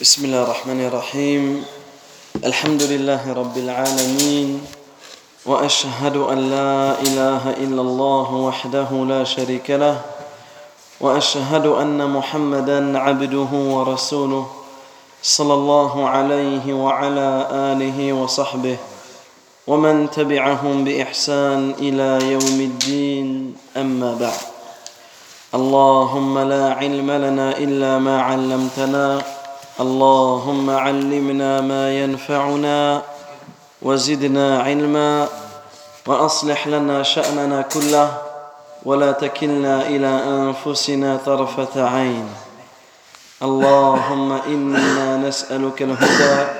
بسم الله الرحمن الرحيم الحمد لله رب العالمين وأشهد أن لا إله إلا الله وحده لا شريك له وأشهد أن محمدا عبده ورسوله صلى الله عليه وعلى آله وصحبه ومن تبعهم بإحسان إلى يوم الدين أما بعد اللهم لا علم لنا إلا ما علمتنا اللهم علمنا ما ينفعنا وزدنا علما وأصلح لنا شأننا كله ولا تكلنا إلى أنفسنا طرفة عين اللهم إنا نسألك الهدى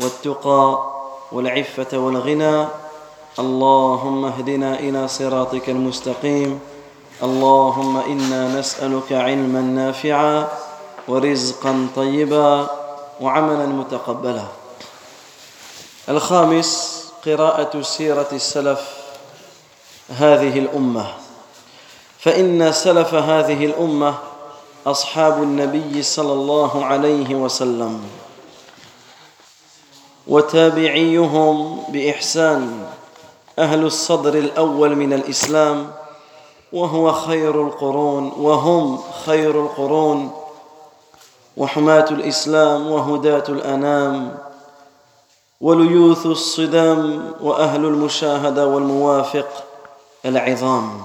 والتقى والعفة والغنى اللهم اهدنا إلى صراطك المستقيم اللهم إنا نسألك علما نافعا ورزقا طيبا وعملا متقبلا الخامس قراءة سيرة السلف هذه الأمة فإن سلف هذه الأمة أصحاب النبي صلى الله عليه وسلم وتابعيهم بإحسان أهل الصدر الأول من الإسلام وهو خير القرون وهم خير القرون وحماة الإسلام وهداة الأنام وليوث الصدام وأهل المشاهدة والموافق العظام.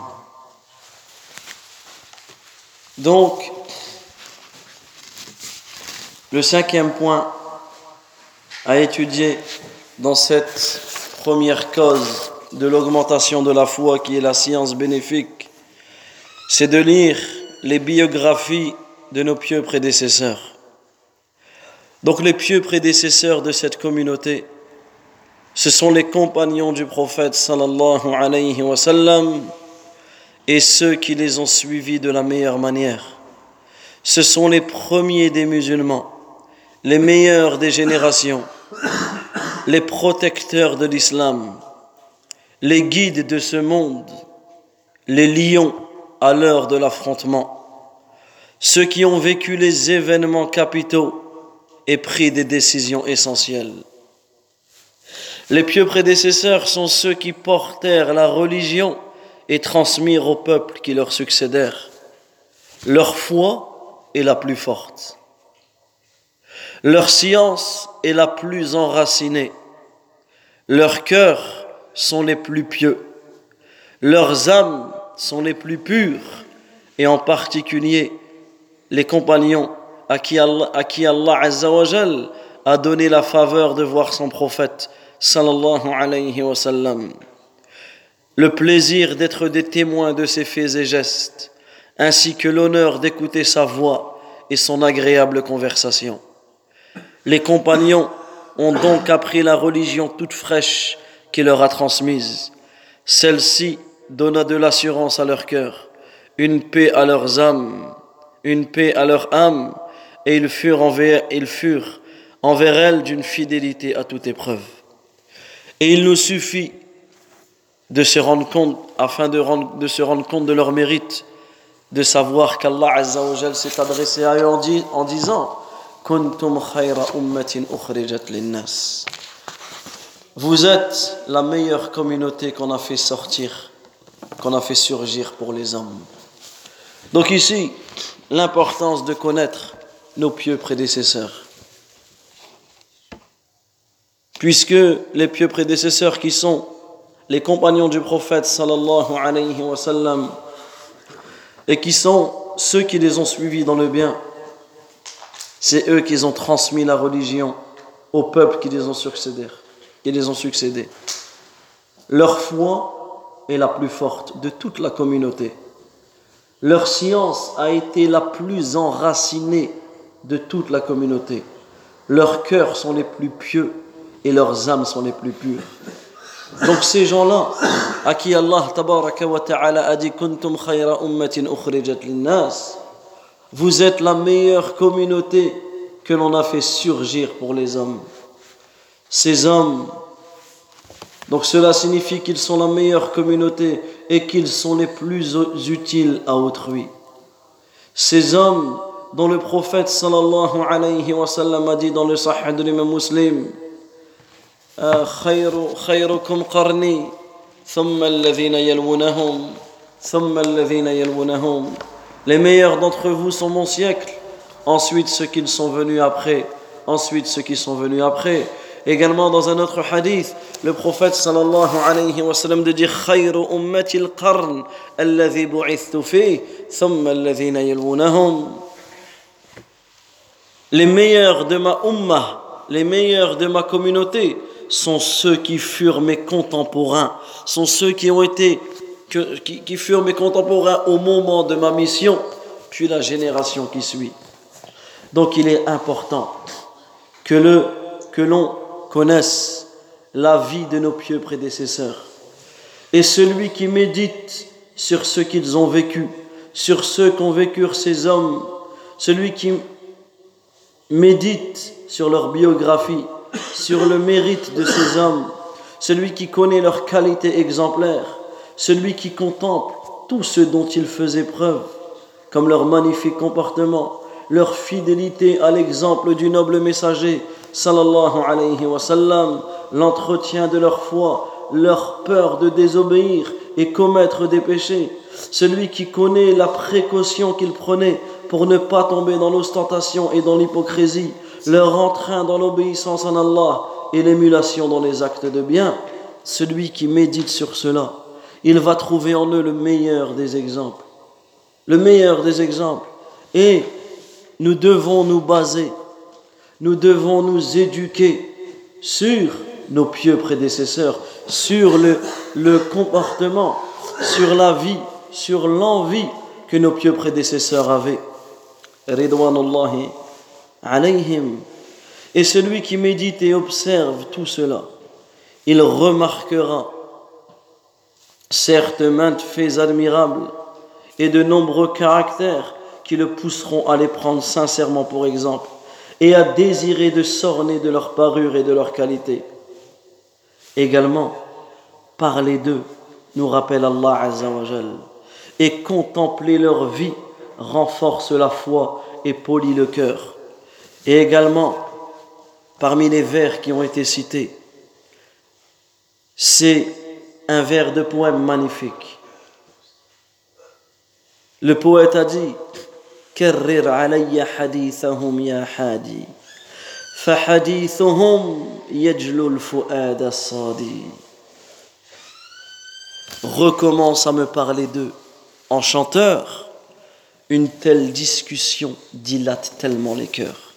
Donc, le cinquième point à étudier dans cette première cause de l'augmentation de la foi qui est la science bénéfique, c'est de lire les biographies de nos pieux prédécesseurs. Donc les pieux prédécesseurs de cette communauté, ce sont les compagnons du prophète sallallahu alayhi wa sallam et ceux qui les ont suivis de la meilleure manière. Ce sont les premiers des musulmans, les meilleurs des générations, les protecteurs de l'islam, les guides de ce monde, les lions à l'heure de l'affrontement, ceux qui ont vécu les événements capitaux et pris des décisions essentielles. Les pieux prédécesseurs sont ceux qui portèrent la religion et transmirent au peuple qui leur succédèrent. Leur foi est la plus forte. Leur science est la plus enracinée. Leurs cœurs sont les plus pieux. Leurs âmes sont les plus pures, et en particulier les compagnons à qui Allah Azza wa Jal a donné la faveur de voir son prophète sallallahu alayhi wa sallam, le plaisir d'être des témoins de ses faits et gestes, ainsi que l'honneur d'écouter sa voix et son agréable conversation. Les compagnons ont donc appris la religion toute fraîche qui leur a transmise. Celle-ci donna de l'assurance à leur cœur, une paix à leur âme, et ils furent envers elle d'une fidélité à toute épreuve. Et il nous suffit de se rendre compte, afin de se rendre compte de leur mérite, de savoir qu'Allah Azza wa Jal s'est adressé à eux en disant « Kuntum khayra ummatin ukhrijat linnas » Vous êtes la meilleure communauté qu'on a fait surgir pour les hommes. Donc ici, l'importance de connaître nos pieux prédécesseurs. Puisque les pieux prédécesseurs qui sont les compagnons du prophète sallallahu alayhi wa sallam et qui sont ceux qui les ont suivis dans le bien, c'est eux qui ont transmis la religion au peuple qui les ont succédé. Leur foi est la plus forte de toute la communauté. Leur science a été la plus enracinée de toute la communauté. Leurs cœurs sont les plus pieux et leurs âmes sont les plus pures. Donc ces gens-là, à qui Allah tabaraka wa ta'ala a dit « Kuntum khayra ummatin ukhrijat linnas » Vous êtes la meilleure communauté que l'on a fait surgir pour les hommes. Ces hommes, donc cela signifie qu'ils sont la meilleure communauté et qu'ils sont les plus utiles à autrui. Ces hommes dont le prophète sallallahu alayhi wa sallam a dit dans le Sahih de l'imam Muslim, khayrukum qarni thumma alladhina yalwunahum thumma alladhina yalwunahum. Les meilleurs d'entre vous sont mon siècle, ensuite ceux qui sont venus après, ensuite ceux qui sont venus après. Également dans un autre hadith, le prophète sallallahu alayhi wa sallam dit khayru ummati al-qarn alladhi bu'ithtu fihi thumma alladhina yalwunahum. Les meilleurs de ma ummah, les meilleurs de ma communauté sont ceux qui furent mes contemporains, sont ceux qui ont été qui furent mes contemporains au moment de ma mission, puis la génération qui suit. Donc il est important que l'on connaisse la vie de nos pieux prédécesseurs. Et celui qui médite sur ce qu'ils ont vécu, sur ce qu'ont vécu ces hommes, celui qui médite sur leur biographie, sur le mérite de ces hommes, celui qui connaît leur qualité exemplaire, celui qui contemple tout ce dont ils faisaient preuve, comme leur magnifique comportement, leur fidélité à l'exemple du noble messager, sallallahu alayhi wa sallam, l'entretien de leur foi, leur peur de désobéir et commettre des péchés, celui qui connaît la précaution qu'ils prenaient pour ne pas tomber dans l'ostentation et dans l'hypocrisie, leur entrain dans l'obéissance en Allah et l'émulation dans les actes de bien. Celui qui médite sur cela, il va trouver en eux le meilleur des exemples. Le meilleur des exemples. Et nous devons nous baser, nous devons nous éduquer sur nos pieux prédécesseurs, sur le comportement, sur la vie, sur l'envie que nos pieux prédécesseurs avaient. Ridwanullahi alayhim. Et celui qui médite et observe tout cela, il remarquera certes maintes faits admirables et de nombreux caractères qui le pousseront à les prendre sincèrement pour exemple et à désirer de s'orner de leur parure et de leur qualité. Également, parler d'eux nous rappelle Allah Azza wa Jal, et contempler leur vie renforce la foi et polit le cœur. Et également, parmi les vers qui ont été cités, c'est un vers de poème magnifique. Le poète a dit كرر علي حديثهم يا حادي فحديثهم يجلو الفؤاد الصادي. Recommence à me parler d'eux en chanteur, une telle discussion dilate tellement les cœurs.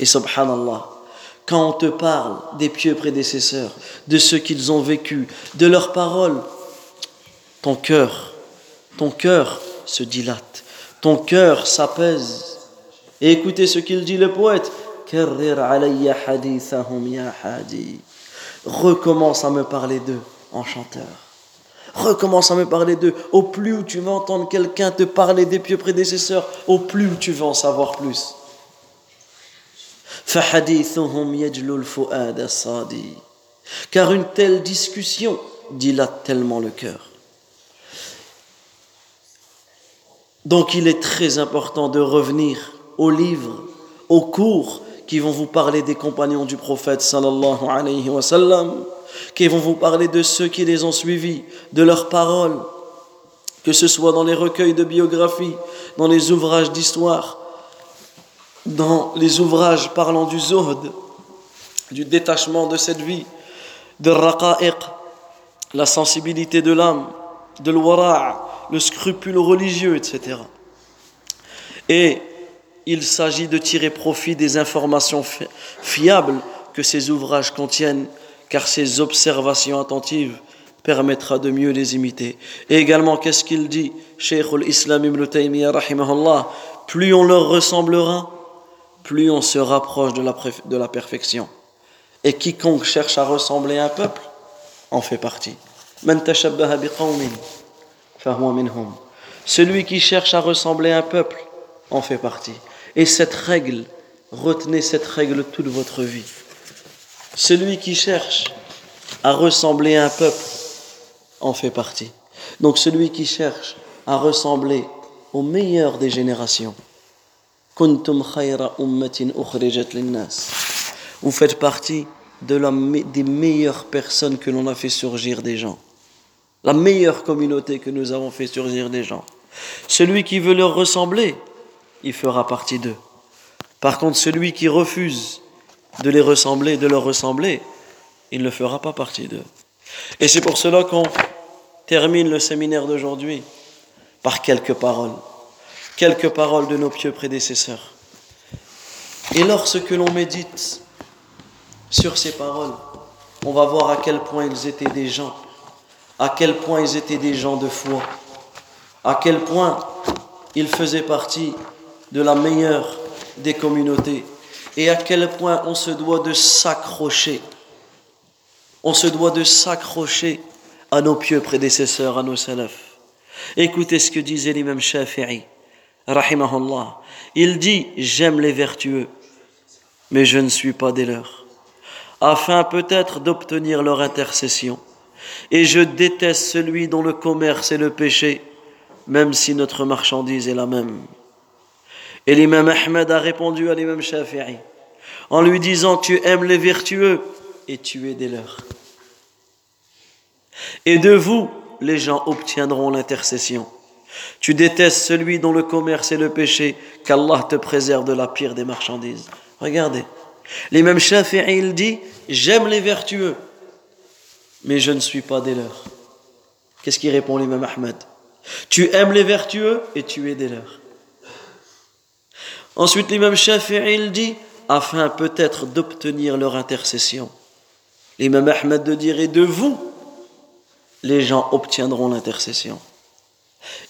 Et subhanallah, quand on te parle des pieux prédécesseurs, de ce qu'ils ont vécu, de leurs paroles, ton cœur se dilate, ton cœur s'apaise. Et écoutez ce qu'il dit le poète, Karrir alayya hadithahum ya hadi. Recommence à me parler d'eux en chanteur. Recommence à me parler d'eux. Au plus où tu vas entendre quelqu'un te parler des pieux prédécesseurs, au plus où tu vas en savoir plus. فحديثهم يجلو الفؤاد الصادي. Car une telle discussion dilate tellement le cœur. Donc il est très important de revenir aux livres, aux cours qui vont vous parler des compagnons du prophète sallallahu alayhi wa sallam, qui vont vous parler de ceux qui les ont suivis, de leurs paroles, que ce soit dans les recueils de biographies, dans les ouvrages d'histoire, dans les ouvrages parlant du zuhd, du détachement de cette vie, de raqa'iq, la sensibilité de l'âme, de l'wara', le scrupule religieux, etc. Et il s'agit de tirer profit des informations fiables que ces ouvrages contiennent, car ces observations attentives permettra de mieux les imiter. Et également, qu'est-ce qu'il dit Cheikh al-Islam ibn Taymiyyah rahimahullah, plus on leur ressemblera, plus on se rapproche de la perfection. Et quiconque cherche à ressembler à un peuple en fait partie. Man tashabbaha biqawmin fahuwa minhum. Celui qui cherche à ressembler à un peuple en fait partie. Et cette règle, retenez cette règle toute votre vie. Celui qui cherche à ressembler à un peuple en fait partie. Donc celui qui cherche à ressembler au meilleur des générations, Kuntum khayra ummatin ukhrijat linnas. Vous faites partie des meilleures personnes que l'on a fait surgir des gens. La meilleure communauté que nous avons fait surgir des gens. Celui qui veut leur ressembler, il fera partie d'eux. Par contre, celui qui refuse de leur ressembler, il ne fera pas partie d'eux. Et c'est pour cela qu'on termine le séminaire d'aujourd'hui par quelques paroles de nos pieux prédécesseurs. Et lorsque l'on médite sur ces paroles, on va voir à quel point ils étaient des gens, à quel point ils étaient des gens de foi, à quel point ils faisaient partie de la meilleure des communautés et à quel point on se doit de s'accrocher à nos pieux prédécesseurs, à nos salafs. Écoutez ce que disait l'imam Shafi'i, rahimahullah. Il dit « J'aime les vertueux, mais je ne suis pas des leurs, afin peut-être d'obtenir leur intercession. Et je déteste celui dont le commerce est le péché, même si notre marchandise est la même. » Et l'imam Ahmed a répondu à l'imam Shafi'i en lui disant « Tu aimes les vertueux et tu es des leurs. Et de vous, les gens obtiendront l'intercession. Tu détestes celui dont le commerce est le péché, qu'Allah te préserve de la pire des marchandises. » Regardez, l'imam Shafi'i il dit « J'aime les vertueux, mais je ne suis pas des leurs. » Qu'est-ce qui répond l'imam Ahmed ? « Tu aimes les vertueux et tu es des leurs. » Ensuite, l'imam Shafi'i il dit « Afin peut-être d'obtenir leur intercession. » L'imam Ahmed de dire « Et de vous, les gens obtiendront l'intercession.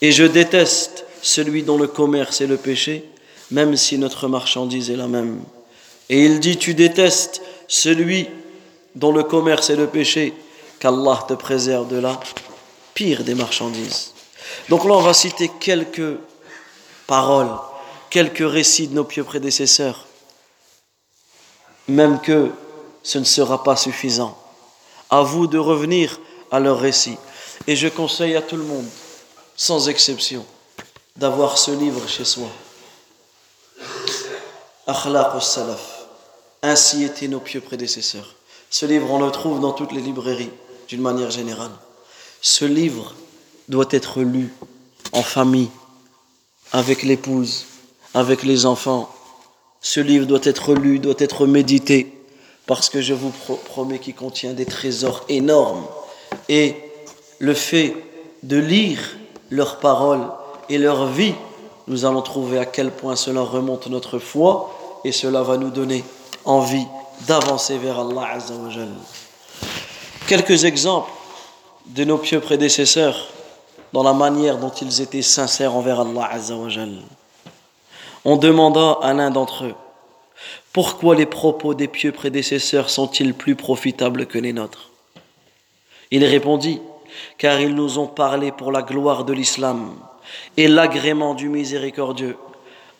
Et je déteste celui dont le commerce est le péché, même si notre marchandise est la même. » Et il dit « Tu détestes celui dont le commerce est le péché, qu'Allah te préserve de la pire des marchandises. » Donc là, on va citer quelques paroles, quelques récits de nos pieux prédécesseurs, même que ce ne sera pas suffisant. À vous de revenir à leurs récits. Et je conseille à tout le monde, sans exception, d'avoir ce livre chez soi. Akhlaq as-Salaf. Ainsi étaient nos pieux prédécesseurs. Ce livre, on le trouve dans toutes les librairies, d'une manière générale. Ce livre doit être lu en famille, avec l'épouse, avec les enfants. Ce livre doit être lu, doit être médité, parce que je vous promets qu'il contient des trésors énormes. Et le fait de lire leurs paroles et leur vie, nous allons trouver à quel point cela remonte notre foi, et cela va nous donner envie d'avancer vers Allah Azza wa Jal. Quelques exemples de nos pieux prédécesseurs dans la manière dont ils étaient sincères envers Allah Azza wa Jal. On demanda à l'un d'entre eux « Pourquoi les propos des pieux prédécesseurs sont-ils plus profitables que les nôtres ?» Il répondit « Car ils nous ont parlé pour la gloire de l'islam et l'agrément du miséricordieux,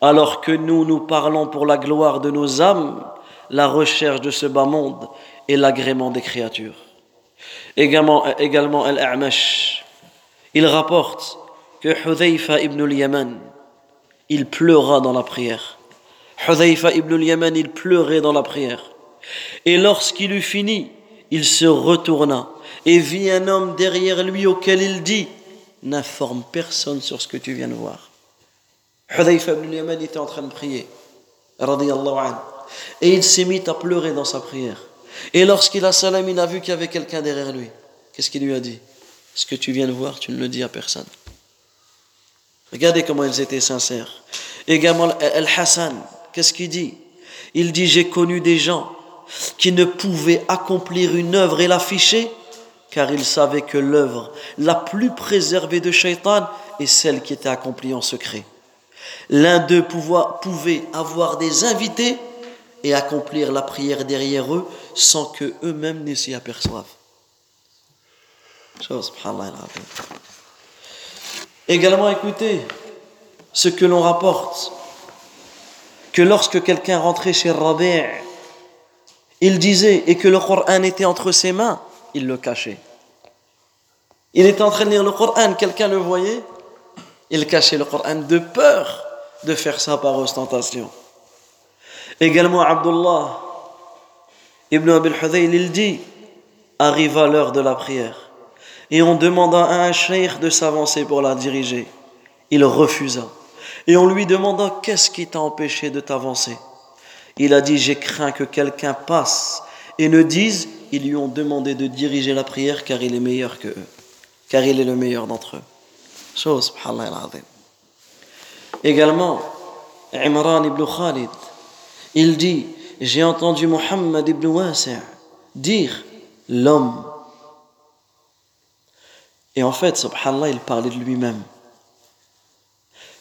alors que nous, nous parlons pour la gloire de nos âmes, la recherche de ce bas monde et l'agrément des créatures. » Également Al-A'mash, il rapporte que Hudhayfa ibn al-Yaman, il pleura dans la prière. Hudhayfa ibn al-Yaman, il pleurait dans la prière. Et lorsqu'il eut fini, il se retourna et vit un homme derrière lui auquel il dit « N'informe personne sur ce que tu viens de voir. » Hudhayfa ibn al-Yaman était en train de prier, radiyallahu anhu, et il s'est mis à pleurer dans sa prière. Et lorsqu'il a salam, il a vu qu'il y avait quelqu'un derrière lui. Qu'est-ce qu'il lui a dit ? Ce que tu viens de voir, tu ne le dis à personne. Regardez comment ils étaient sincères. Également, Al-Hassan, qu'est-ce qu'il dit ? Il dit, j'ai connu des gens qui ne pouvaient accomplir une œuvre et l'afficher, car ils savaient que l'œuvre la plus préservée de Shaitan est celle qui était accomplie en secret. L'un d'eux pouvait avoir des invités et accomplir la prière derrière eux sans que eux-mêmes ne s'y aperçoivent. Également, écoutez ce que l'on rapporte, que lorsque quelqu'un rentrait chez Rabi', il disait, et que le Coran était entre ses mains, il le cachait. Il était en train de lire le Coran, quelqu'un le voyait, il cachait le Coran de peur de faire ça par ostentation. Également, Abdullah ibn Abi al-Hudhayl, il dit, arriva l'heure de la prière, et on demanda à un cheikh de s'avancer pour la diriger. Il refusa, et on lui demanda, qu'est-ce qui t'a empêché de t'avancer? Il a dit, j'ai craint que quelqu'un passe et ne dise, ils lui ont demandé de diriger la prière car il est meilleur que eux, car il est le meilleur d'entre eux. Chose, subhanallah al-azim. Également, Imran ibn Khalid, il dit, j'ai entendu Muhammad ibn Wasi' dire l'homme. Et en fait, subhanallah, il parlait de lui-même.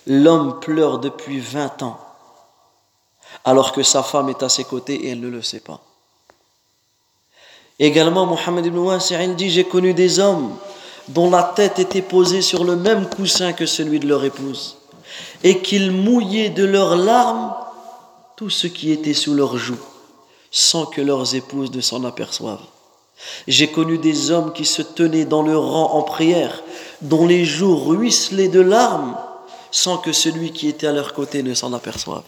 L'homme pleure depuis 20 ans, alors que sa femme est à ses côtés et elle ne le sait pas. Également, Muhammad ibn Wasi' il dit, j'ai connu des hommes dont la tête était posée sur le même coussin que celui de leur épouse, et qu'ils mouillaient de leurs larmes tout ce qui était sous leurs joues, sans que leurs épouses ne s'en aperçoivent. J'ai connu des hommes qui se tenaient dans le rang en prière, dont les joues ruisselaient de larmes, sans que celui qui était à leur côté ne s'en aperçoive.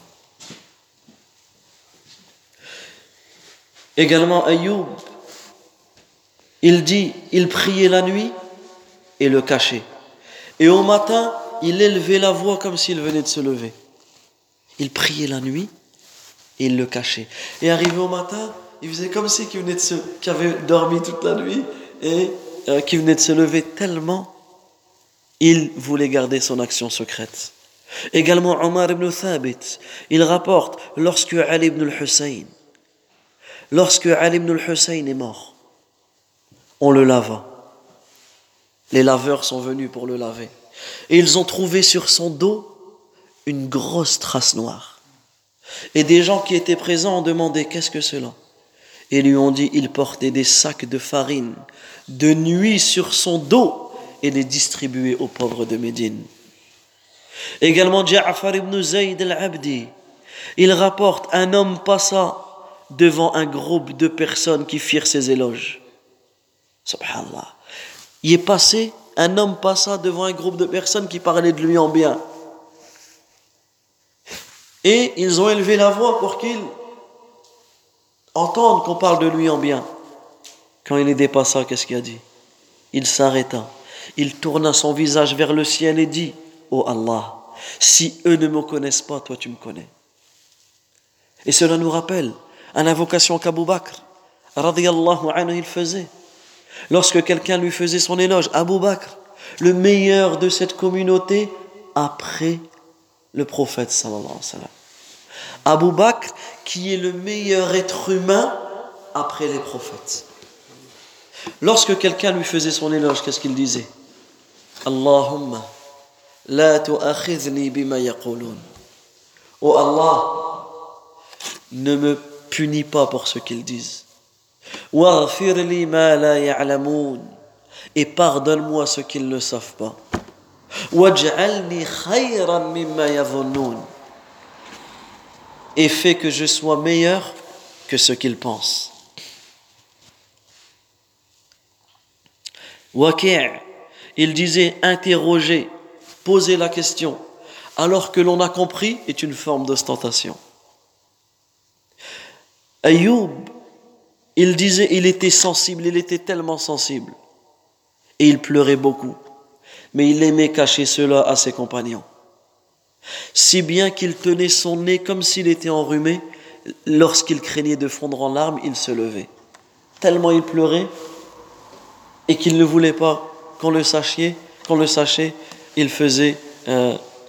Également, Ayoub, il dit, il priait la nuit et le cachait. Et au matin, il élevait la voix comme s'il venait de se lever. Il priait la nuit et il le cachait. Et arrivé au matin, il faisait comme si qu'il avait dormi toute la nuit et qu'il venait de se lever, tellement il voulait garder son action secrète. Également, Omar ibn Thabit, il rapporte, lorsque Ali ibn al-Hussein est mort, on le lava. Les laveurs sont venus pour le laver. Et ils ont trouvé sur son dos une grosse trace noire. Et des gens qui étaient présents ont demandé, qu'est-ce que cela? Et lui ont dit, il portait des sacs de farine de nuit sur son dos et les distribuait aux pauvres de Médine. Également, Ja'far ibn Zayd al-Abdi, il rapporte, un homme passa devant un groupe de personnes qui firent ses éloges. Subhanallah. Un homme passa devant un groupe de personnes qui parlaient de lui en bien. Et ils ont élevé la voix pour qu'ils entendent qu'on parle de lui en bien. Quand il les dépassa, qu'est-ce qu'il a dit? Il s'arrêta. Il tourna son visage vers le ciel et dit, « Oh Allah, si eux ne me connaissent pas, toi tu me connais. » Et cela nous rappelle à l'invocation qu'Abou Bakr, radiyallahu anhu, il faisait. Lorsque quelqu'un lui faisait son éloge, Abou Bakr, le meilleur de cette communauté après le prophète sallallahu alayhi wa sallam. Abou Bakr qui est le meilleur être humain après les prophètes. Lorsque quelqu'un lui faisait son éloge, qu'est-ce qu'il disait? Allahumma la tu'akhidhni bima yaqulun. Oh Allah, ne me punis pas pour ce qu'ils disent. Et pardonne-moi ce qu'ils ne savent pas. Et fais que je sois meilleur que ce qu'ils pensent. Waqi', il disait, interroger, poser la question, alors que l'on a compris, est une forme d'ostentation. Ayoub, il disait, il était tellement sensible. Et il pleurait beaucoup. Mais il aimait cacher cela à ses compagnons. Si bien qu'il tenait son nez comme s'il était enrhumé, lorsqu'il craignait de fondre en larmes, il se levait. Tellement il pleurait, et qu'il ne voulait pas qu'on le sachait, il faisait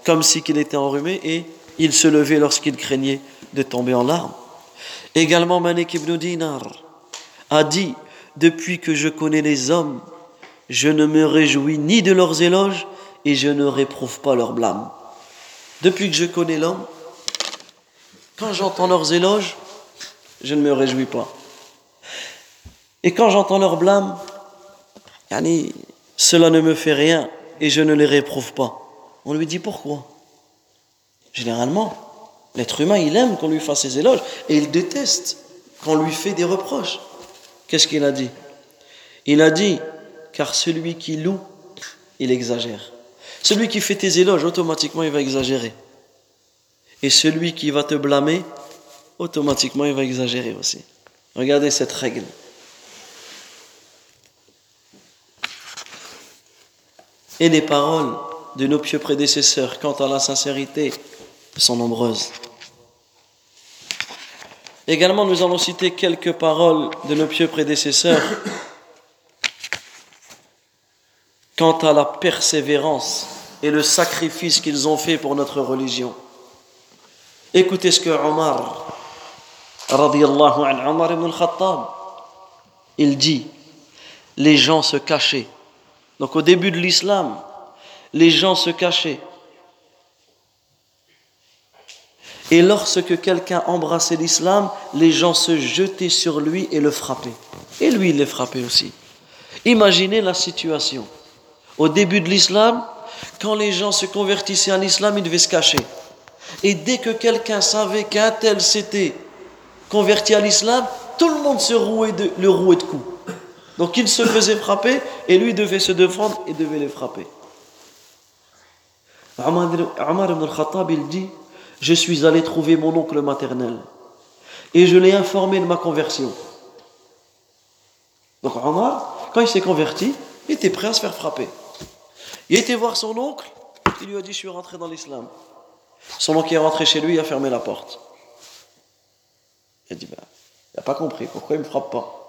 comme si qu'il était enrhumé, et il se levait lorsqu'il craignait de tomber en larmes. Également, Malik ibn Dinar a dit, depuis que je connais les hommes, je ne me réjouis ni de leurs éloges et je ne réprouve pas leurs blâmes. Depuis que je connais l'homme, quand j'entends leurs éloges, je ne me réjouis pas. Et quand j'entends leurs blâmes, cela ne me fait rien et je ne les réprouve pas. On lui dit pourquoi? Généralement, l'être humain, il aime qu'on lui fasse ses éloges et il déteste qu'on lui fait des reproches. Qu'est-ce qu'il a dit? Il a dit, car celui qui loue, il exagère. Celui qui fait tes éloges, automatiquement, il va exagérer. Et celui qui va te blâmer, automatiquement il va exagérer aussi. Regardez cette règle. Et les paroles de nos pieux prédécesseurs quant à la sincérité sont nombreuses. Également, nous allons citer quelques paroles de nos pieux prédécesseurs quant à la persévérance et le sacrifice qu'ils ont fait pour notre religion. Écoutez ce que Omar, radiyallahu anhu, Omar ibn al-Khattab, il dit, les gens se cachaient. Donc au début de l'islam, les gens se cachaient. Et lorsque quelqu'un embrassait l'islam, les gens se jetaient sur lui et le frappaient. Et lui, il les frappait aussi. Imaginez la situation. Au début de l'islam, quand les gens se convertissaient à l'islam, ils devaient se cacher. Et dès que quelqu'un savait qu'un tel s'était converti à l'islam, tout le monde le rouait de coups. Donc il se faisait frapper et lui devait se défendre et devait les frapper. Omar ibn al-Khattab, il dit, « Je suis allé trouver mon oncle maternel et je l'ai informé de ma conversion. » Donc Omar, quand il s'est converti, il était prêt à se faire frapper. Il était voir son oncle, il lui a dit « Je suis rentré dans l'islam. » Son oncle est rentré chez lui, il a fermé la porte. Il a dit, il n'a pas compris, pourquoi il ne me frappe pas?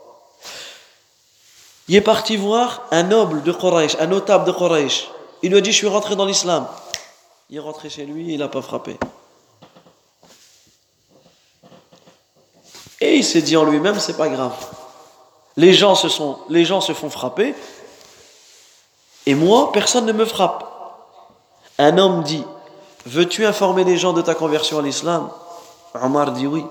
Il est parti voir un noble de Quraysh, un notable de Quraysh. Il lui a dit, je suis rentré dans l'islam. Il est rentré chez lui, il n'a pas frappé. Et il s'est dit en lui-même, c'est pas grave. Les gens se font frapper. Et moi, personne ne me frappe. Un homme dit, veux-tu informer les gens de ta conversion à l'islam? Omar dit oui.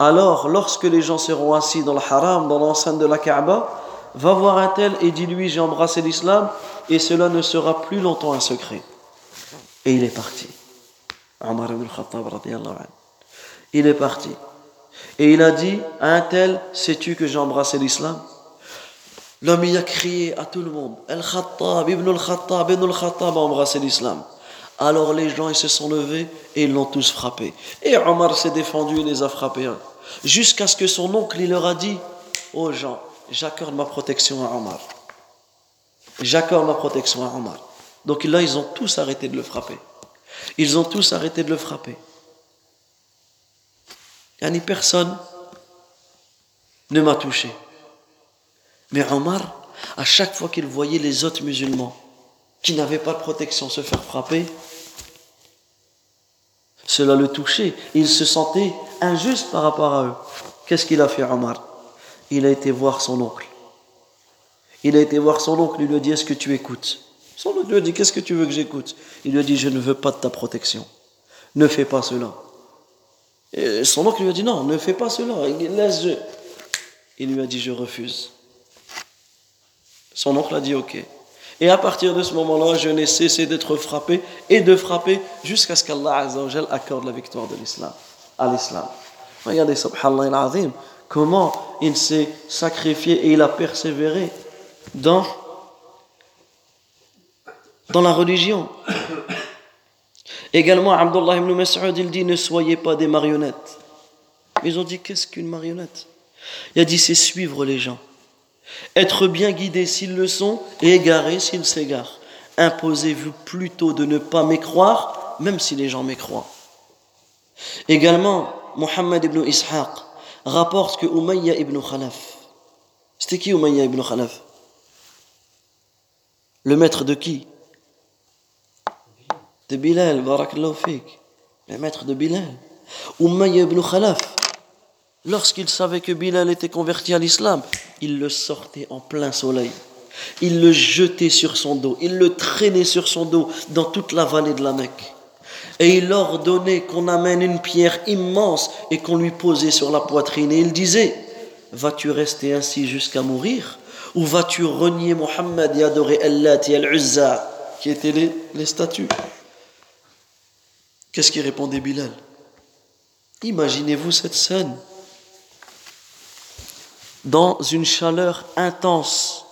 Alors, lorsque les gens seront assis dans le haram, dans l'enceinte de la Kaaba, va voir un tel et dis-lui, j'ai embrassé l'islam et cela ne sera plus longtemps un secret. Et il est parti. Omar ibn Khattab, radiyallahu anhu. Il est parti. Et il a dit à un tel, sais-tu que j'ai embrassé l'islam? L'homme, il a crié à tout le monde, Al-Khattab, Ibn al-Khattab, Ibn al-Khattab a embrassé l'islam. Alors les gens, ils se sont levés et ils l'ont tous frappé. Et Omar s'est défendu et les a frappés. Jusqu'à ce que son oncle, il leur a dit aux gens, j'accorde ma protection à Omar. J'accorde ma protection à Omar. Donc là, ils ont tous arrêté de le frapper. Ils ont tous arrêté de le frapper. Yani personne ne m'a touché. Mais Omar, à chaque fois qu'il voyait les autres musulmans qui n'avaient pas de protection se faire frapper, cela le touchait. Il se sentait injuste par rapport à eux. Qu'est-ce qu'il a fait, Omar? Il a été voir son oncle. Il a été voir son oncle, il lui a dit, est-ce que tu écoutes? Son oncle lui a dit, qu'est-ce que tu veux que j'écoute? Il lui a dit, je ne veux pas de ta protection. Ne fais pas cela. Et son oncle lui a dit, non, ne fais pas cela. Il lui a dit, je refuse. Son oncle a dit, ok. Et à partir de ce moment-là, je n'ai cessé d'être frappé et de frapper jusqu'à ce qu'Allah Azza wa Jal accorde la victoire de l'islam, à l'islam. Regardez, subhanallah al-azim, comment il s'est sacrifié et il a persévéré dans la religion. Également, Abdullah ibn Mas'ud, il dit, ne soyez pas des marionnettes. Ils ont dit, qu'est-ce qu'une marionnette? Il a dit, c'est suivre les gens. Être bien guidés s'ils le sont, et égarés s'ils s'égarent. Imposez-vous plutôt de ne pas mécroire, même si les gens mécroient. Également, Muhammad ibn Ishaq rapporte que Umayya ibn Khalaf. C'était qui Umayya ibn Khalaf? Le maître de qui? De Bilal, barakallahu fik. Le maître de Bilal. Umayya ibn Khalaf, lorsqu'il savait que Bilal était converti à l'islam, il le sortait en plein soleil. Il le jetait sur son dos. Il le traînait sur son dos dans toute la vallée de la Mecque. Et il ordonnait qu'on amène une pierre immense et qu'on lui posait sur la poitrine. Et il disait, vas-tu rester ainsi jusqu'à mourir? Ou vas-tu renier Mohammed et adorer Allat et Al-Uzza, qui étaient les statues? Qu'est-ce qui répondait Bilal? Imaginez-vous cette scène. Dans une chaleur intense,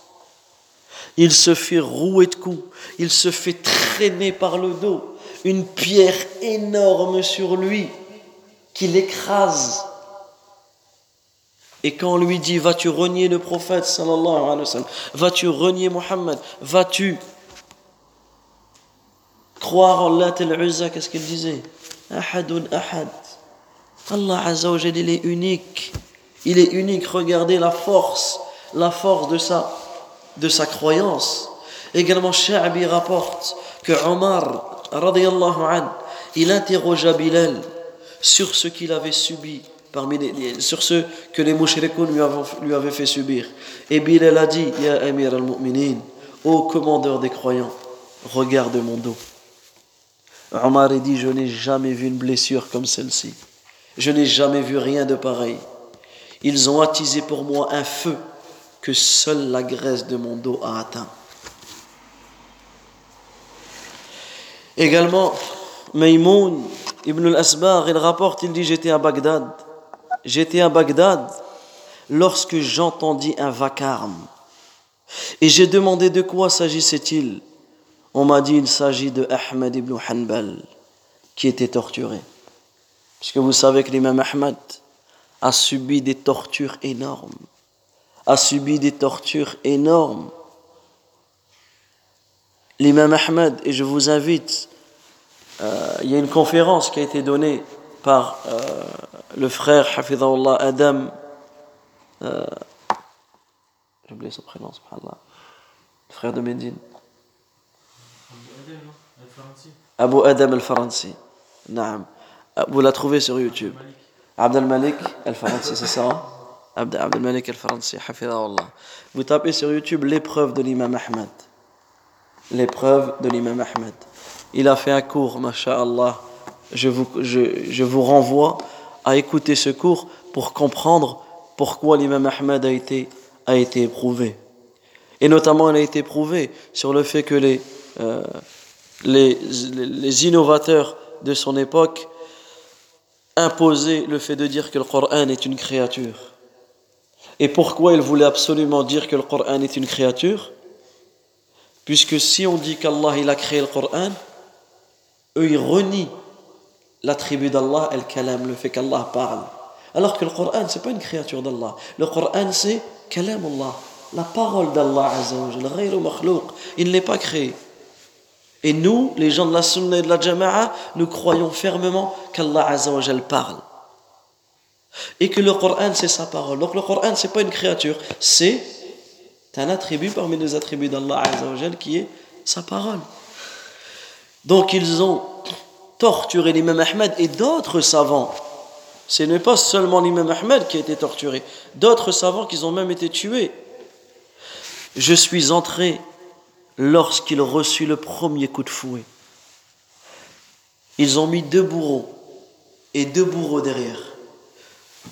il se fait rouer de coups, il se fait traîner par le dos, une pierre énorme sur lui qui l'écrase. Et quand on lui dit « Vas-tu renier le prophète sallallahu alayhi wa sallam ? Vas-tu renier Muhammad ? Vas-tu croire en Lat al-Uzza ?» Qu'est-ce qu'il disait ? « Ahadun ahad » Allah Azza wa Jalla, il est unique. Il est unique. Regardez la force de sa croyance. Également, Sha'bi rapporte que Omar, radiyallahu anhu, il interrogea Bilal sur ce qu'il avait subi, sur ce que les mouchrikoun lui avaient fait subir. Et Bilal a dit, Ya Amir al-Mu'minin, ô commandeur des croyants, regarde mon dos. Omar a dit, je n'ai jamais vu une blessure comme celle-ci. Je n'ai jamais vu rien de pareil. Ils ont attisé pour moi un feu que seule la graisse de mon dos a atteint. Également, Maymoun ibn al-Asbar, il rapporte, il dit, j'étais à Bagdad lorsque j'entendis un vacarme. Et j'ai demandé de quoi s'agissait-il. On m'a dit, il s'agit de Ahmed ibn Hanbal qui était torturé. Puisque vous savez que l'imam Ahmed a subi des tortures énormes. L'imam Ahmed, et je vous invite, il y a une conférence qui a été donnée par le frère Hafidhahullah Adam. J'ai oublié son prénom, subhanallah. Le frère de Médine. Abu Adam al-Faransi. Naam. Vous la trouvez sur YouTube. Abd al-Malik al-Faransi, c'est ça, hein? Abd al-Malik al-Faransi, hafidhahullah. Vous tapez sur YouTube l'épreuve de l'imam Ahmed. Il a fait un cours, masha'Allah. Je vous renvoie à écouter ce cours pour comprendre pourquoi l'imam Ahmed a été éprouvé. Et notamment, il a été éprouvé sur le fait que les innovateurs de son époque imposer le fait de dire que le Coran est une créature. Et pourquoi il voulait absolument dire que le Coran est une créature ? Puisque si on dit qu'Allah il a créé le Coran, eux ils renient l'attribut d'Allah, al-kalam, le fait qu'Allah parle. Alors que le Coran c'est pas une créature d'Allah. Le Coran c'est kalam Allah, la parole d'Allah Azza wa Jalla, ghayru makhlouq, il n'est pas créé. Et nous, les gens de la Sunna et de la Jama'a, nous croyons fermement qu'Allah Azza wa Jal parle. Et que le Coran, c'est sa parole. Donc le Coran, ce n'est pas une créature, c'est un attribut parmi les attributs d'Allah Azza wa Jal qui est sa parole. Donc ils ont torturé l'imam Ahmed et d'autres savants. Ce n'est pas seulement l'imam Ahmed qui a été torturé. D'autres savants qui ont même été tués. Je suis entré lorsqu'il reçut le premier coup de fouet. Ils ont mis 2 bourreaux et 2 bourreaux derrière.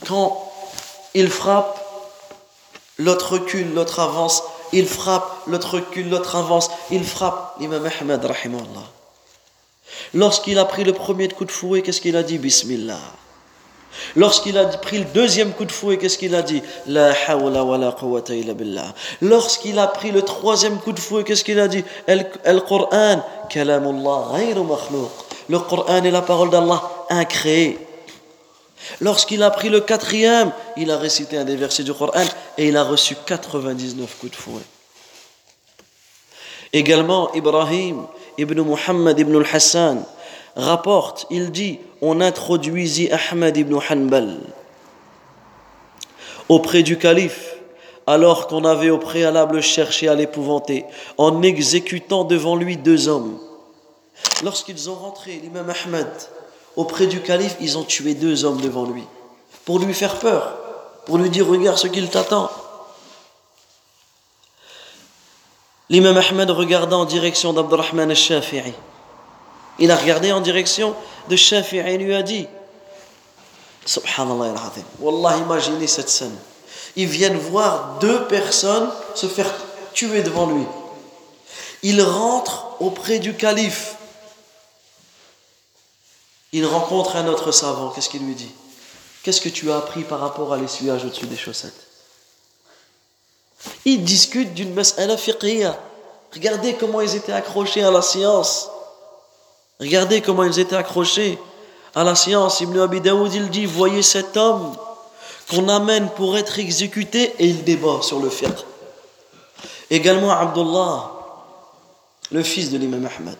Quand il frappe, l'autre recule, l'autre avance. Il frappe, l'autre recule, l'autre avance. Il frappe. L'imam Ahmed, rahimahullah, lorsqu'il a pris le premier coup de fouet, qu'est-ce qu'il a dit ? Bismillah. Lorsqu'il a pris le deuxième coup de fouet, qu'est-ce qu'il a dit ? La hawla wa la quwwata illa billah. Lorsqu'il a pris le 3e coup de fouet, qu'est-ce qu'il a dit ? Al-Qur'an, kalamullah ghayru makhlouq. Le Qur'an est la parole d'Allah, incréée. Lorsqu'il a pris le 4e, il a récité un des versets du Qur'an et il a reçu 99 coups de fouet. Également, Ibrahim ibn Muhammad ibn al-Hassan rapporte, il dit, on introduisit Ahmed ibn Hanbal auprès du calife, alors qu'on avait au préalable cherché à l'épouvanter, en exécutant devant lui 2 hommes. Lorsqu'ils ont rentré, l'imam Ahmed, auprès du calife, ils ont tué 2 hommes devant lui, pour lui faire peur, pour lui dire, regarde ce qu'il t'attend. L'imam Ahmed regarda en direction d'Abdurrahman al-Shafi'i. Il a regardé en direction de Shafi'i et lui a dit, subhanallah al-azim, wallah, imaginez cette scène. Ils viennent voir 2 personnes se faire tuer devant lui. Il rentre auprès du calife. Il rencontre un autre savant. Qu'est-ce qu'il lui dit ? Qu'est-ce que tu as appris par rapport à l'essuyage au-dessus des chaussettes ? Ils discutent d'une mas'ala fiqhiyya. Regardez comment ils étaient accrochés à la science. Regardez comment ils étaient accrochés à la science. Ibn Abi Daoud, il dit, voyez cet homme qu'on amène pour être exécuté et il débat sur le fiqh. Également Abdullah, le fils de l'imam Ahmed.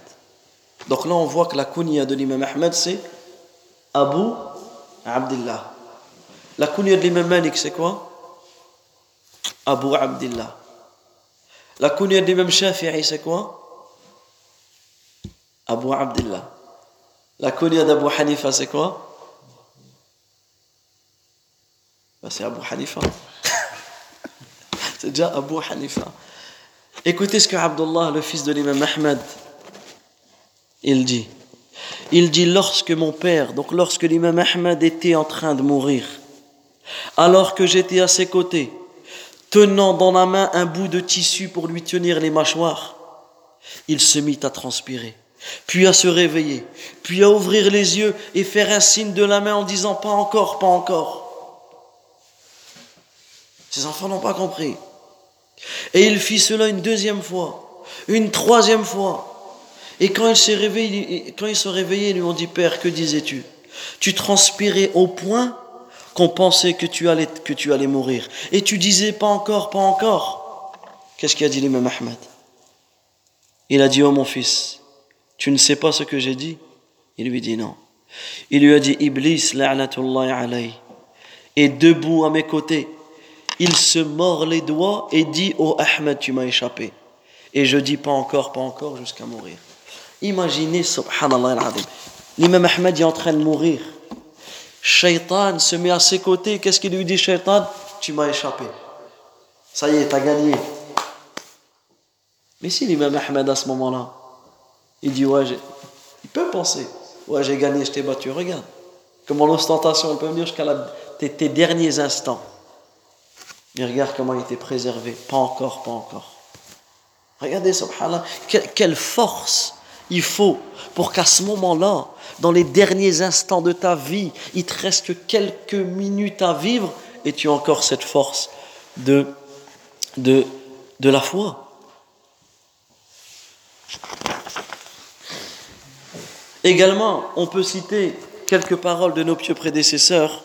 Donc là on voit que la kunya de l'imam Ahmed c'est Abu Abdullah. La kunya de l'imam Malik c'est quoi? Abu Abdullah. La kunya de l'imam Shafi'i c'est quoi? Abu Abdullah. La kunya d'Abu Hanifa c'est quoi? Ben, c'est Abu Hanifa. C'est déjà Abu Hanifa. Écoutez ce que Abdullah, le fils de l'imam Ahmed, il dit. Il dit, lorsque mon père, donc lorsque l'imam Ahmed était en train de mourir, alors que j'étais à ses côtés, tenant dans la main un bout de tissu pour lui tenir les mâchoires, il se mit à transpirer, puis à se réveiller, puis à ouvrir les yeux et faire un signe de la main en disant « pas encore, pas encore ». Ses enfants n'ont pas compris. Et il fit cela une deuxième fois, une troisième fois. Et quand il se réveillait, ils lui ont dit « Père, que disais-tu ? Tu transpirais au point qu'on pensait que tu allais mourir. Et tu disais « pas encore, pas encore ». Qu'est-ce qu'a dit l'imam Ahmed ? Il a dit « Oh mon fils, tu ne sais pas ce que j'ai dit ?» Il lui dit « Non ». Il lui a dit « Iblis, la'natullahi alayhi, est debout à mes côtés. » Il se mord les doigts et dit « Oh Ahmed, tu m'as échappé. » Et je dis « pas encore » jusqu'à mourir. Imaginez, subhanallah al-azim, l'imam Ahmed est en train de mourir. Shaitan se met à ses côtés. Qu'est-ce qu'il lui dit, Shaitan? « Tu m'as échappé. Ça y est, t'as gagné. » Mais si l'imam Ahmed à ce moment-là, il dit « Ouais, j'ai... » Il peut penser « Ouais, j'ai gagné, je t'ai battu. Regarde. » Comment l'ostentation peut venir jusqu'à tes derniers instants. Mais regarde comment il était préservé. Pas encore, pas encore. Regardez, subhanallah, quelle force il faut pour qu'à ce moment-là, dans les derniers instants de ta vie, il te reste que quelques minutes à vivre et tu as encore cette force de la foi. Également, on peut citer quelques paroles de nos pieux prédécesseurs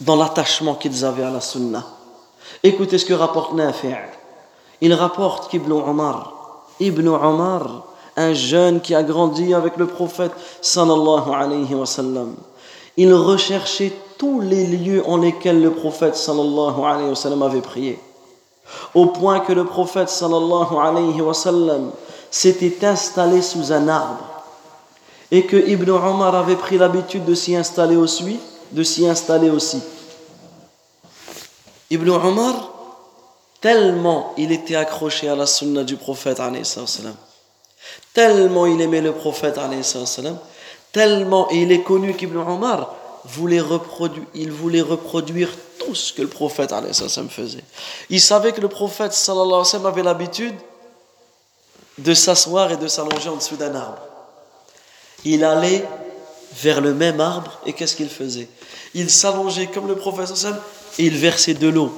dans l'attachement qu'ils avaient à la sunnah. Écoutez ce que rapporte Nafi'. Il rapporte qu'Ibn Omar, un jeune qui a grandi avec le prophète sallallahu alayhi wa sallam, il recherchait tous les lieux en lesquels le prophète sallallahu alayhi wa sallam avait prié, au point que le prophète sallallahu alayhi wa sallam s'était installé sous un arbre et que Ibn Omar avait pris l'habitude de s'y installer aussi. Ibn Omar, tellement il était accroché à la sunna du prophète, tellement il aimait le prophète, tellement il est connu qu'Ibn Omar voulait reproduire tout ce que le prophète faisait. Il savait que le prophète avait l'habitude de s'asseoir et de s'allonger en dessous d'un arbre. Il allait vers le même arbre et qu'est-ce qu'il faisait? Il s'allongeait comme le prophète et il versait de l'eau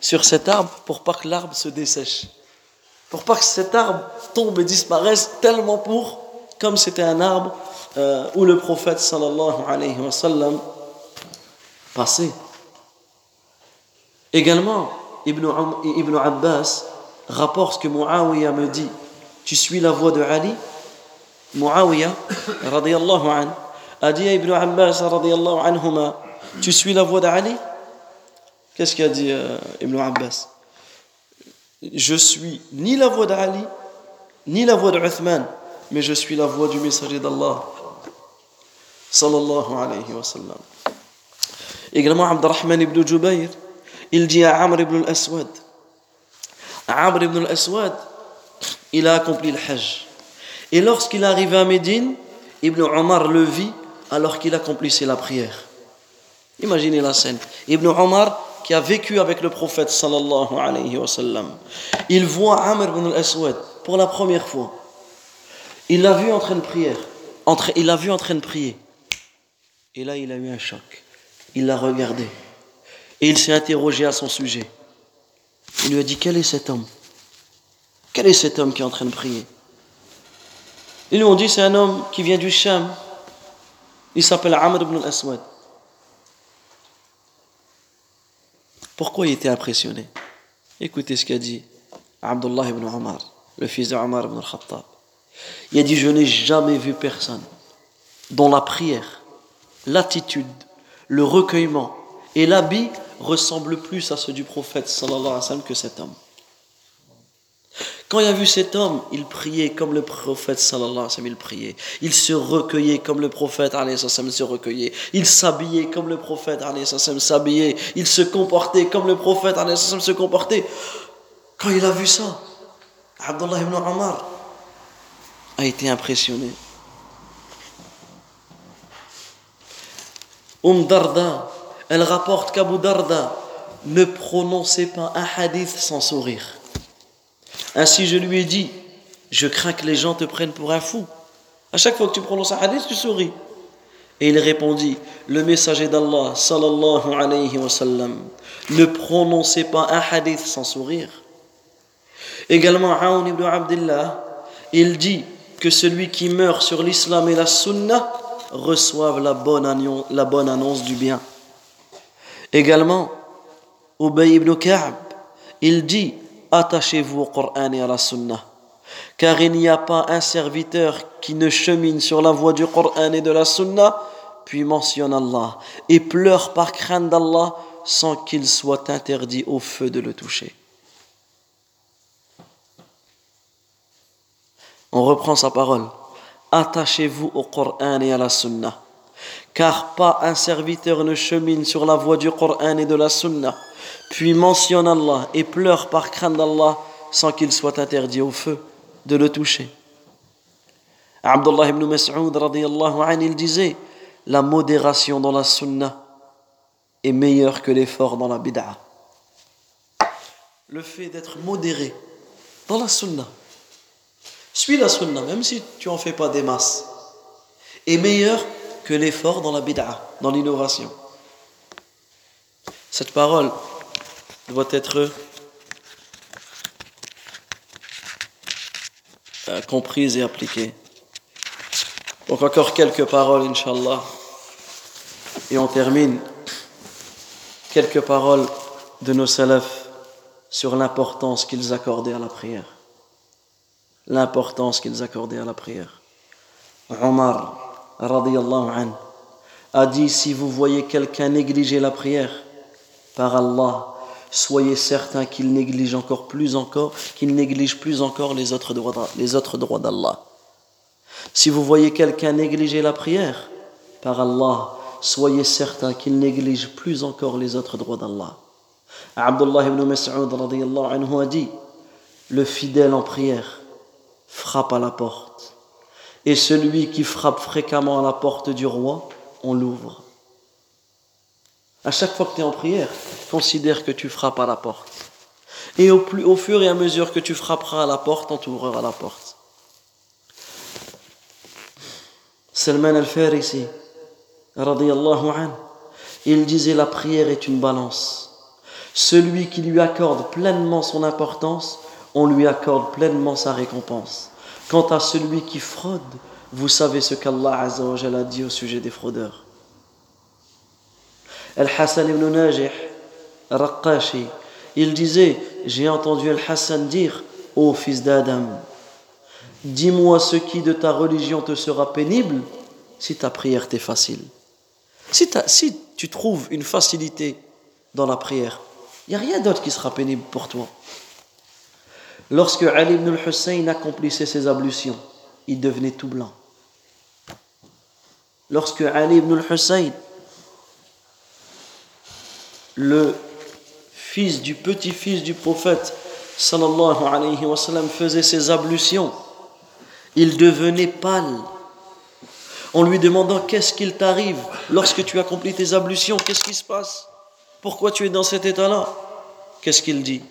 sur cet arbre pour pas que l'arbre se dessèche, pour pas que cet arbre tombe et disparaisse, tellement comme c'était un arbre où le prophète sallallahu alayhi wa sallam passait. Également, Ibn Abbas rapporte que Muawiyah me dit, tu suis la voie de Ali? Muawiyah radiyallahu anhu a dit à Ibn Abbas radiyallahu anhuma, tu suis la voie d'Ali? Qu'est-ce qu'a dit Ibn Abbas? Je suis ni la voie d'Ali ni la voie d'Uthman, mais je suis la voie du messager d'Allah sallallahu alayhi wa sallam. Également Abdurrahman ibn Jubayr, il dit à Amr ibn al-Aswad, il a accompli le Hajj. Et lorsqu'il est arrivé à Médine, Ibn Omar le vit alors qu'il accomplissait la prière. Imaginez la scène. Ibn Omar qui a vécu avec le prophète sallallahu alayhi wa sallam, il voit Amr ibn al-Aswad pour la première fois. Il l'a vu en train de prier. Et là, il a eu un choc. Il l'a regardé. Et il s'est interrogé à son sujet. Il lui a dit, quel est cet homme qui est en train de prier? Ils lui ont dit, c'est un homme qui vient du Sham. Il s'appelle Amr ibn al-Aswad. Pourquoi il était impressionné? Écoutez ce qu'a dit Abdullah ibn Omar, le fils d'Omar ibn al-Khattab. Il a dit, je n'ai jamais vu personne dont la prière, l'attitude, le recueillement et l'habit ressemblent plus à ceux du prophète sallallahu alayhi wa sallam que cet homme. Quand il a vu cet homme, il priait comme le prophète sallallahu alayhi wa sallam, il priait. Il se recueillait comme le prophète alayhi wa sallam se recueillait. Il s'habillait comme le prophète alayhi wa sallam s'habillait. Il se comportait comme le prophète alayhi wa sallam se comportait. Quand il a vu ça, Abdullah ibn Omar a été impressionné. Darda, elle rapporte qu'Abu Darda ne prononçait pas un hadith sans sourire. Ainsi je lui ai dit, je crains que les gens te prennent pour un fou. À chaque fois que tu prononces un hadith, tu souris. Et il répondit, le messager d'Allah, sallallahu alayhi wa sallam, ne prononçait pas un hadith sans sourire. Également, Aoun ibn Abdillah, il dit que celui qui meurt sur l'islam et la sunnah reçoive la bonne annonce du bien. Également, Ubay ibn Ka'b, il dit, attachez-vous au Coran et à la Sunna, car il n'y a pas un serviteur qui ne chemine sur la voie du Coran et de la Sunna, puis mentionne Allah et pleure par crainte d'Allah sans qu'il soit interdit au feu de le toucher. On reprend sa parole. Attachez-vous au Coran et à la Sunna, car pas un serviteur ne chemine sur la voie du Coran et de la Sunna, puis mentionne Allah et pleure par crainte d'Allah sans qu'il soit interdit au feu de le toucher. Abdullah ibn Mas'ud radiyallahu anhu, il disait, la modération dans la Sunna est meilleure que l'effort dans la bid'a. Le fait d'être modéré dans la Sunna, suis la sunna, même si tu n'en fais pas des masses, est meilleur que l'effort dans la bid'a, dans l'innovation. Cette parole doit être comprise et appliquée. Donc encore quelques paroles, Inch'Allah, et on termine. Quelques paroles de nos salafs sur l'importance qu'ils accordaient à la prière. L'importance qu'ils accordaient à la prière. Omar, radiyallahu anhu, a dit, si vous voyez quelqu'un négliger la prière, par Allah, soyez certain qu'il néglige plus encore les autres droits d'Allah. Si vous voyez quelqu'un négliger la prière, par Allah, soyez certain qu'il néglige plus encore les autres droits d'Allah. Abdullah ibn Mas'ud, radiyallahu anhu, a dit, le fidèle en prière frappe à la porte, et celui qui frappe fréquemment à la porte du roi, on l'ouvre. À chaque fois que tu es en prière, considère que tu frappes à la porte, et au fur et à mesure que tu frapperas à la porte, on t'ouvrira la porte. Salman al-Farisi, radiyallahu anhu, il disait, la prière est une balance. Celui qui lui accorde pleinement son importance, on lui accorde pleinement sa récompense. Quant à celui qui fraude, vous savez ce qu'Allah Azza wa Jalla a dit au sujet des fraudeurs. Al-Hassan ibn Najih Raqashi, il disait, j'ai entendu Al-Hassan dire, ô fils d'Adam, dis-moi ce qui de ta religion te sera pénible si ta prière t'est facile. Si tu trouves une facilité dans la prière, il n'y a rien d'autre qui sera pénible pour toi. Lorsque Ali ibn al-Hussein accomplissait ses ablutions, il devenait tout blanc. Lorsque Ali ibn al-Hussein, le fils du petit-fils du prophète sallallahu alayhi wa sallam, faisait ses ablutions, il devenait pâle. En lui demandant, qu'est-ce qu'il t'arrive lorsque tu accomplis tes ablutions? Qu'est-ce qui se passe? Pourquoi tu es dans cet état-là? Qu'est-ce qu'il dit?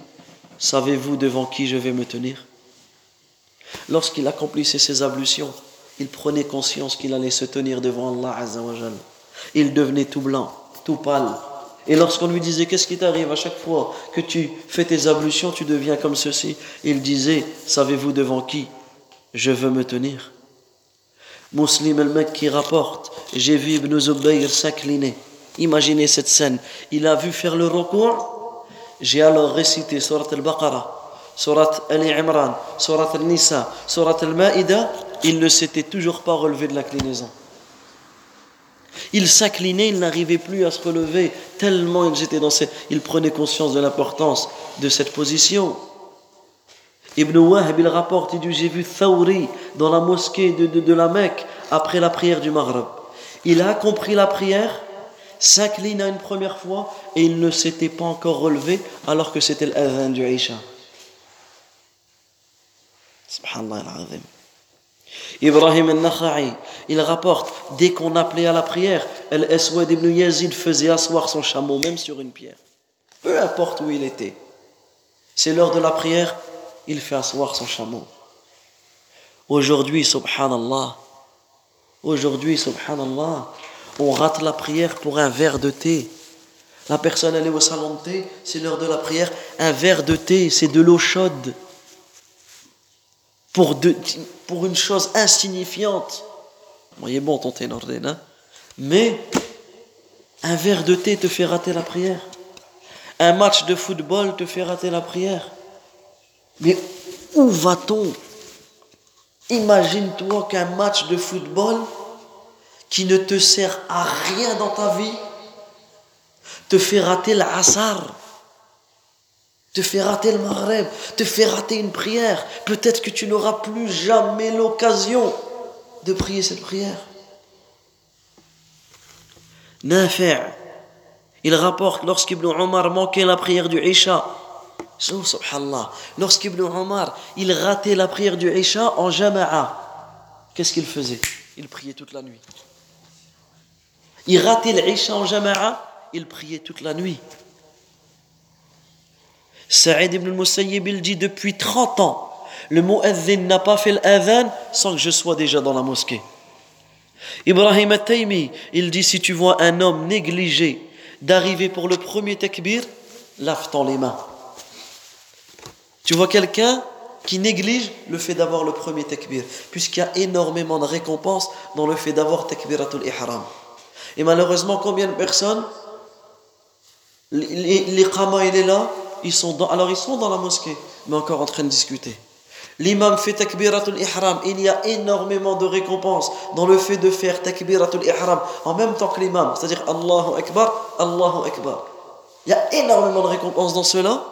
Savez-vous devant qui je vais me tenir? Lorsqu'il accomplissait ses ablutions, il prenait conscience qu'il allait se tenir devant Allah Azza wa Jalla. Il devenait tout blanc, tout pâle. Et lorsqu'on lui disait, qu'est-ce qui t'arrive à chaque fois que tu fais tes ablutions, tu deviens comme ceci? Il disait, savez-vous devant qui je veux me tenir? Muslim al-Makki rapporte, j'ai vu Ibn Zubayr s'incliner. Imaginez cette scène. Il a vu faire le recours. J'ai alors récité Surat al-Baqarah, Surat al-Imran, Surat al-Nisa, Surat al-Ma'ida. Il ne s'était toujours pas relevé de l'inclinaison. Il s'inclinait, il n'arrivait plus à se relever, tellement ils étaient dans cette... Il prenait conscience de l'importance de cette position. Ibn Wahb, il rapporte, il dit, j'ai vu Thawri dans la mosquée de la Mecque, après la prière du Maghreb. Il a compris la prière, s'incline une première fois, et il ne s'était pas encore relevé, alors que c'était l'adhan du Isha. Subhanallah al-Azim. Ibrahim al-Nakha'i, il rapporte, dès qu'on appelait à la prière, Al-Aswad ibn Yazid faisait asseoir son chameau, même sur une pierre. Peu importe où il était. C'est l'heure de la prière, il fait asseoir son chameau. Aujourd'hui, subhanallah, on rate la prière pour un verre de thé. La personne, elle est au salon de thé, c'est l'heure de la prière, un verre de thé, c'est de l'eau chaude. Pour une chose insignifiante. Bon, il est bon ton thé nordé, hein? Mais un verre de thé te fait rater la prière. Un match de football te fait rater la prière. Mais où va-t-on? Imagine-toi qu'un match de football qui ne te sert à rien dans ta vie te fait rater l'asar, te fait rater le Maghreb, te fait rater une prière. Peut-être que tu n'auras plus jamais l'occasion de prier cette prière. Nafi', il rapporte, lorsqu'Ibn Omar manquait la prière du Isha, subhanallah, lorsqu'Ibn Omar, il ratait la prière du Isha en jama'a, qu'est-ce qu'il faisait? Il priait toute la nuit. Il ratait l'Isha en jama'a, il priait toute la nuit. Saïd ibn al-Musayyib, il dit, depuis 30 ans, le mu'adhin n'a pas fait l'adhan sans que je sois déjà dans la mosquée. Ibrahim al-Taymi, il dit, si tu vois un homme négligé d'arriver pour le premier takbir, lave-t'en les mains. Tu vois quelqu'un qui néglige le fait d'avoir le premier takbir, puisqu'il y a énormément de récompenses dans le fait d'avoir takbiratul ihram. Et malheureusement, combien de personnes, l'iqama il est là, ils sont dans la mosquée, mais encore en train de discuter. L'imam fait takbiratul ihram. Il y a énormément de récompenses dans le fait de faire takbiratul ihram en même temps que l'imam. C'est-à-dire Allahu Akbar, Allahu Akbar. Il y a énormément de récompenses dans cela.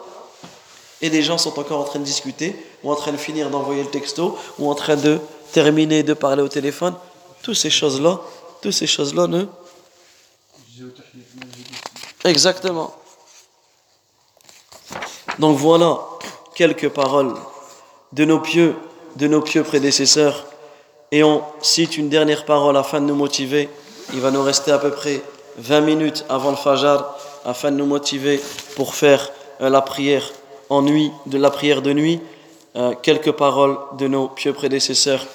Et les gens sont encore en train de discuter, ou en train de finir d'envoyer le texto, ou en train de terminer de parler au téléphone. Toutes ces choses-là ne... Exactement. Donc voilà quelques paroles de nos pieux prédécesseurs. Et on cite une dernière parole afin de nous motiver. Il va nous rester à peu près 20 minutes avant le Fajr afin de nous motiver pour faire la prière en nuit, de la prière de nuit. Quelques paroles de nos pieux prédécesseurs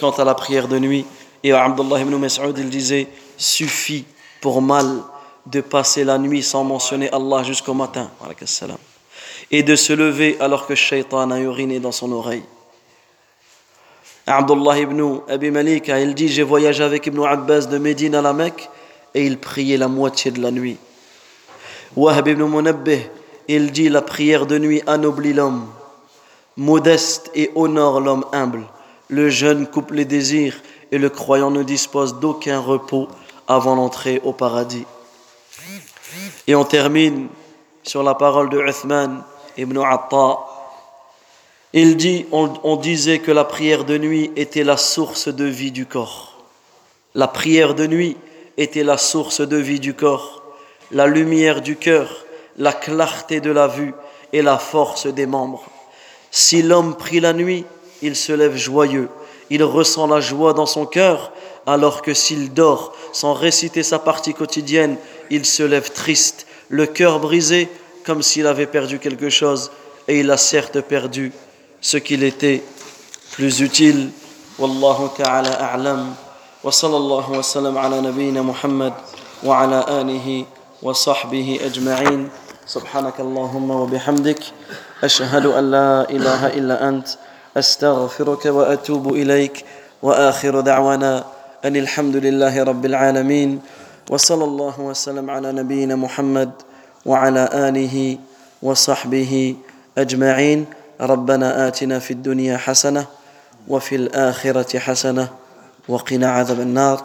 quant à la prière de nuit. Et Abdullah ibn Mas'ud, il disait, suffit pour mal de passer la nuit sans mentionner Allah jusqu'au matin. Alaykum salam. Et de se lever alors que Shaitan a uriné dans son oreille. Abdullah ibn Abi Malika, il dit, j'ai voyagé avec Ibn Abbas de Médine à la Mecque et il priait la moitié de la nuit. Wahb ibn Munabbih, il dit, la prière de nuit anoblit l'homme modeste et honore l'homme humble. Le jeûne coupe les désirs et le croyant ne dispose d'aucun repos avant l'entrée au paradis. Et on termine sur la parole de Uthman ibn Atta. Il dit, on disait que la prière de nuit était la source de vie du corps. La prière de nuit était la source de vie du corps, la lumière du cœur, la clarté de la vue et la force des membres. Si l'homme prie la nuit, il se lève joyeux, il ressent la joie dans son cœur, alors que s'il dort sans réciter sa partie quotidienne, il se lève triste, le cœur brisé, comme s'il avait perdu quelque chose, et il a certes perdu ce qu'il était plus utile. Wallahu ta'ala a'lam, wa sallallahu wa sallam ala nabiyyina Muhammad, wa ala alihi wa sahbihi ajma'in, subhanakallahumma wa bihamdik, ashhadu an la ilaha illa ant, astaghfiruka wa atubu ilayk. وآخر دعوانا أن الحمد لله رب العالمين وصلى الله وسلم على نبينا محمد وعلى آله وصحبه أجمعين ربنا آتنا في الدنيا حسنة وفي الآخرة حسنة وقنا عذاب النار.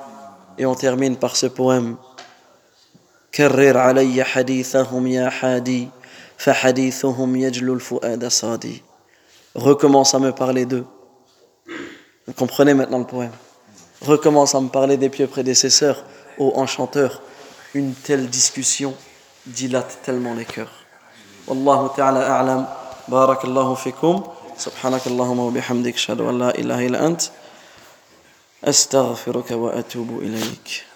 Et on termine par ce poème. كرر علي حديثهم يا حادي فحديثهم يجلو الفؤاد صادي. Recommence à me parler d'eux. Vous comprenez maintenant le poème. Recommence à me parler des pieux prédécesseurs, ô enchanteur. Une telle discussion dilate tellement les cœurs. Wallahu ta'ala a'lam. Barakallahu fikum. Subhanakallahumma wa bihamdik. Ashhadu an la ilaha illa ant. Astaghfiruka wa atubu ilayk.